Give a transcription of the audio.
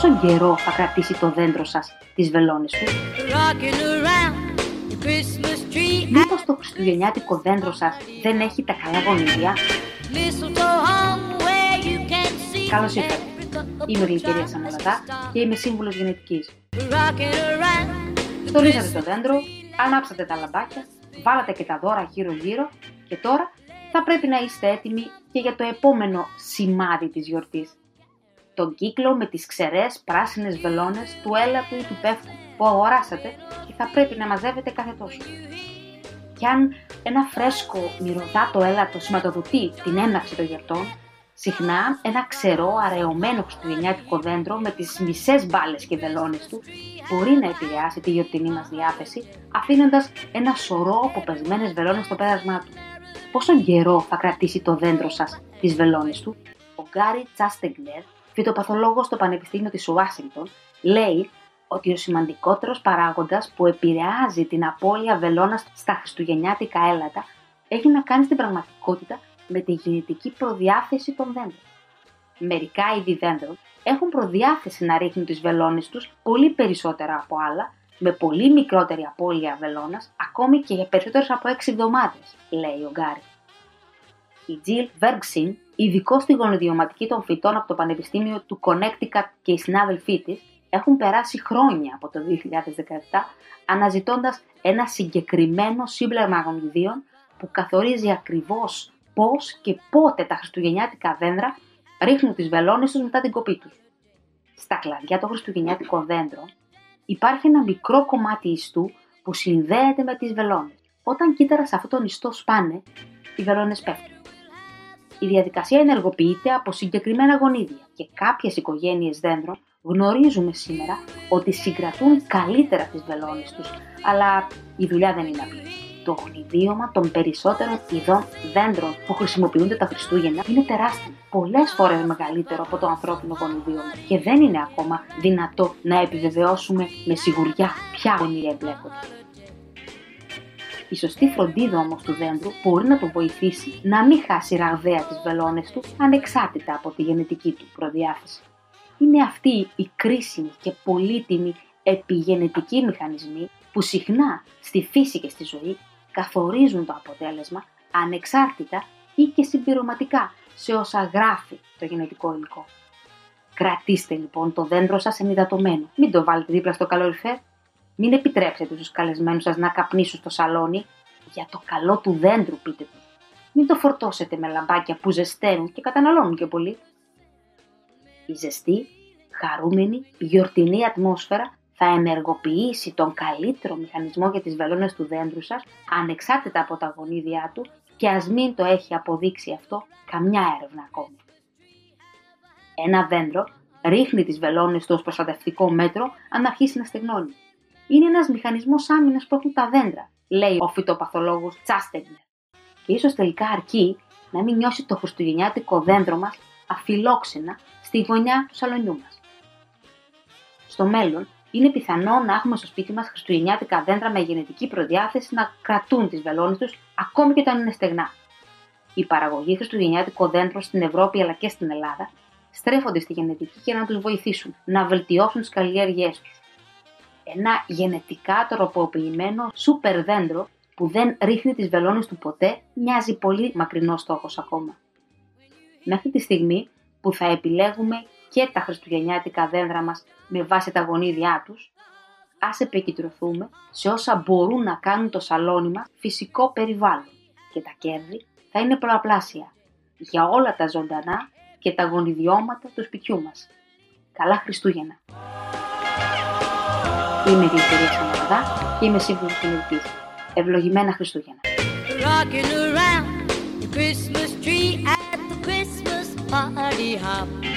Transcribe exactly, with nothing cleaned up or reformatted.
πόσο καιρό θα κρατήσει το δέντρο σας τις βελόνες του? Μήπως το χριστουγεννιάτικο δέντρο σας δεν έχει τα καλά γονίδια? Καλώς ήρθατε. Είμαι η Λυκαιρία Σαμελαδά και είμαι σύμβουλος γενετικής. Στολίσατε το δέντρο, ανάψατε τα λαμπάκια, βάλατε και τα δώρα γύρω-γύρω και τώρα θα πρέπει να είστε έτοιμοι και για το επόμενο σημάδι της γιορτής. Τον κύκλο με τις ξερές πράσινες βελόνες του έλατου ή του πεύκου που αγοράσατε και θα πρέπει να μαζεύετε κάθε τόσο. Κι αν ένα φρέσκο μυρωδάτο έλατο σηματοδοτεί την έναυση των γιορτών, συχνά ένα ξερό αραιωμένο χριστουγεννιάτικο δέντρο με τις μισές μπάλες και βελόνες του μπορεί να επηρεάσει τη γιορτινή μας διάθεση, αφήνοντας ένα σωρό αποπεσμένες βελόνες στο πέρασμά του. Πόσο καιρό θα κρατήσει το δέντρο σας τις βελόνες του? Ο Γκάρι Τσάστεγκλερ, φυτοπαθολόγος στο Πανεπιστήμιο της Ουάσιγκτον, λέει ότι ο σημαντικότερος παράγοντας που επηρεάζει την απώλεια βελόνας στα χριστουγεννιάτικα έλατα έχει να κάνει στην πραγματικότητα με τη γενετική προδιάθεση των δέντρων. Μερικά είδη δέντρων έχουν προδιάθεση να ρίχνουν τις βελόνες τους πολύ περισσότερα από άλλα, με πολύ μικρότερη απώλεια βελόνας, ακόμη και για περισσότερες από έξι εβδομάδες, λέει ο Γκάρι. Η Jill Bergstein, ειδικό στη γονιδιωματική των φυτών από το Πανεπιστήμιο του Connecticut και οι συνάδελφοί της, έχουν περάσει χρόνια από το δύο χιλιάδες δεκαεπτά αναζητώντας ένα συγκεκριμένο σύμπλεγμα γονιδίων που καθορίζει ακριβώς πώς και πότε τα χριστουγεννιάτικα δέντρα ρίχνουν τις βελόνες τους μετά την κοπή τους. Στα κλαδιά των χριστουγεννιάτικων δέντρων υπάρχει ένα μικρό κομμάτι ιστού που συνδέεται με τις βελόνες. Όταν κύτταρα σε αυτόν τον ιστό σπάνε, οι βελόνες πέφτουν. Η διαδικασία ενεργοποιείται από συγκεκριμένα γονίδια και κάποιες οικογένειες δέντρων γνωρίζουμε σήμερα ότι συγκρατούν καλύτερα τις βελόνες τους, αλλά η δουλειά δεν είναι απλή. Το γονιδίωμα των περισσότερων ειδών δέντρων που χρησιμοποιούνται τα Χριστούγεννα είναι τεράστιο, πολλές φορές μεγαλύτερο από το ανθρώπινο γονιδίωμα και δεν είναι ακόμα δυνατό να επιβεβαιώσουμε με σιγουριά ποια γονίδια εμπλέκονται. Η σωστή φροντίδα όμως του δέντρου μπορεί να τον βοηθήσει να μην χάσει ραγδαία τις βελόνες του ανεξάρτητα από τη γενετική του προδιάθεση. Είναι αυτή η κρίσιμη και πολύτιμη επιγενετική μηχανισμοί που συχνά στη φύση και στη ζωή καθορίζουν το αποτέλεσμα ανεξάρτητα ή και συμπληρωματικά σε όσα γράφει το γενετικό υλικό. Κρατήστε λοιπόν το δέντρο σας ενυδατωμένο. Μην το βάλετε δίπλα στο καλοριφέρ. Μην επιτρέψετε στους καλεσμένους σας να καπνίσουν στο σαλόνι. Για το καλό του δέντρου πείτε του. Μην το φορτώσετε με λαμπάκια που ζεσταίνουν και καταναλώνουν και πολύ. Η ζεστή, χαρούμενη, γιορτινή ατμόσφαιρα θα ενεργοποιήσει τον καλύτερο μηχανισμό για τις βελόνες του δέντρου σας, ανεξάρτητα από τα γονίδια του, και ας μην το έχει αποδείξει αυτό καμιά έρευνα ακόμη. Ένα δέντρο ρίχνει τις βελόνες του ως προστατευτικό μέτρο αν αρχίσει να στεγνώνει. Είναι ένας μηχανισμός άμυνας που έχουν τα δέντρα, λέει ο φυτοπαθολόγος Τσάστεγκλερ. Και ίσως τελικά αρκεί να μην νιώσει το χριστουγεννιάτικο δέντρο μας αφιλόξενα στη γωνιά του σαλονιού μας. Στο μέλλον, είναι πιθανό να έχουμε στο σπίτι μας χριστουγεννιάτικα δέντρα με γενετική προδιάθεση να κρατούν τις βελόνες τους ακόμη και όταν είναι στεγνά. Η παραγωγή χριστουγεννιάτικων δέντρων στην Ευρώπη αλλά και στην Ελλάδα στρέφονται στη γενετική για να τους βοηθήσουν να βελτιώσουν τις καλλιέργειές τους. Ένα γενετικά τροποποιημένο σούπερ δέντρο που δεν ρίχνει τις βελόνες του ποτέ μοιάζει πολύ μακρινός στόχος ακόμα. Μέχρι τη στιγμή που θα επιλέγουμε και τα χριστουγεννιάτικα δέντρα μας με βάση τα γονίδια τους, ας επικεντρωθούμε σε όσα μπορούν να κάνουν το σαλόνι μας φυσικό περιβάλλον και τα κέρδη θα είναι πολλαπλάσια για όλα τα ζωντανά και τα γονιδιώματα του σπιτιού μας. Καλά Χριστούγεννα! Είμαι η Λυκαιρία Σαμελαδά και είμαι σύμβουλος γενετικής. Ευλογημένα Χριστούγεννα! Party hop.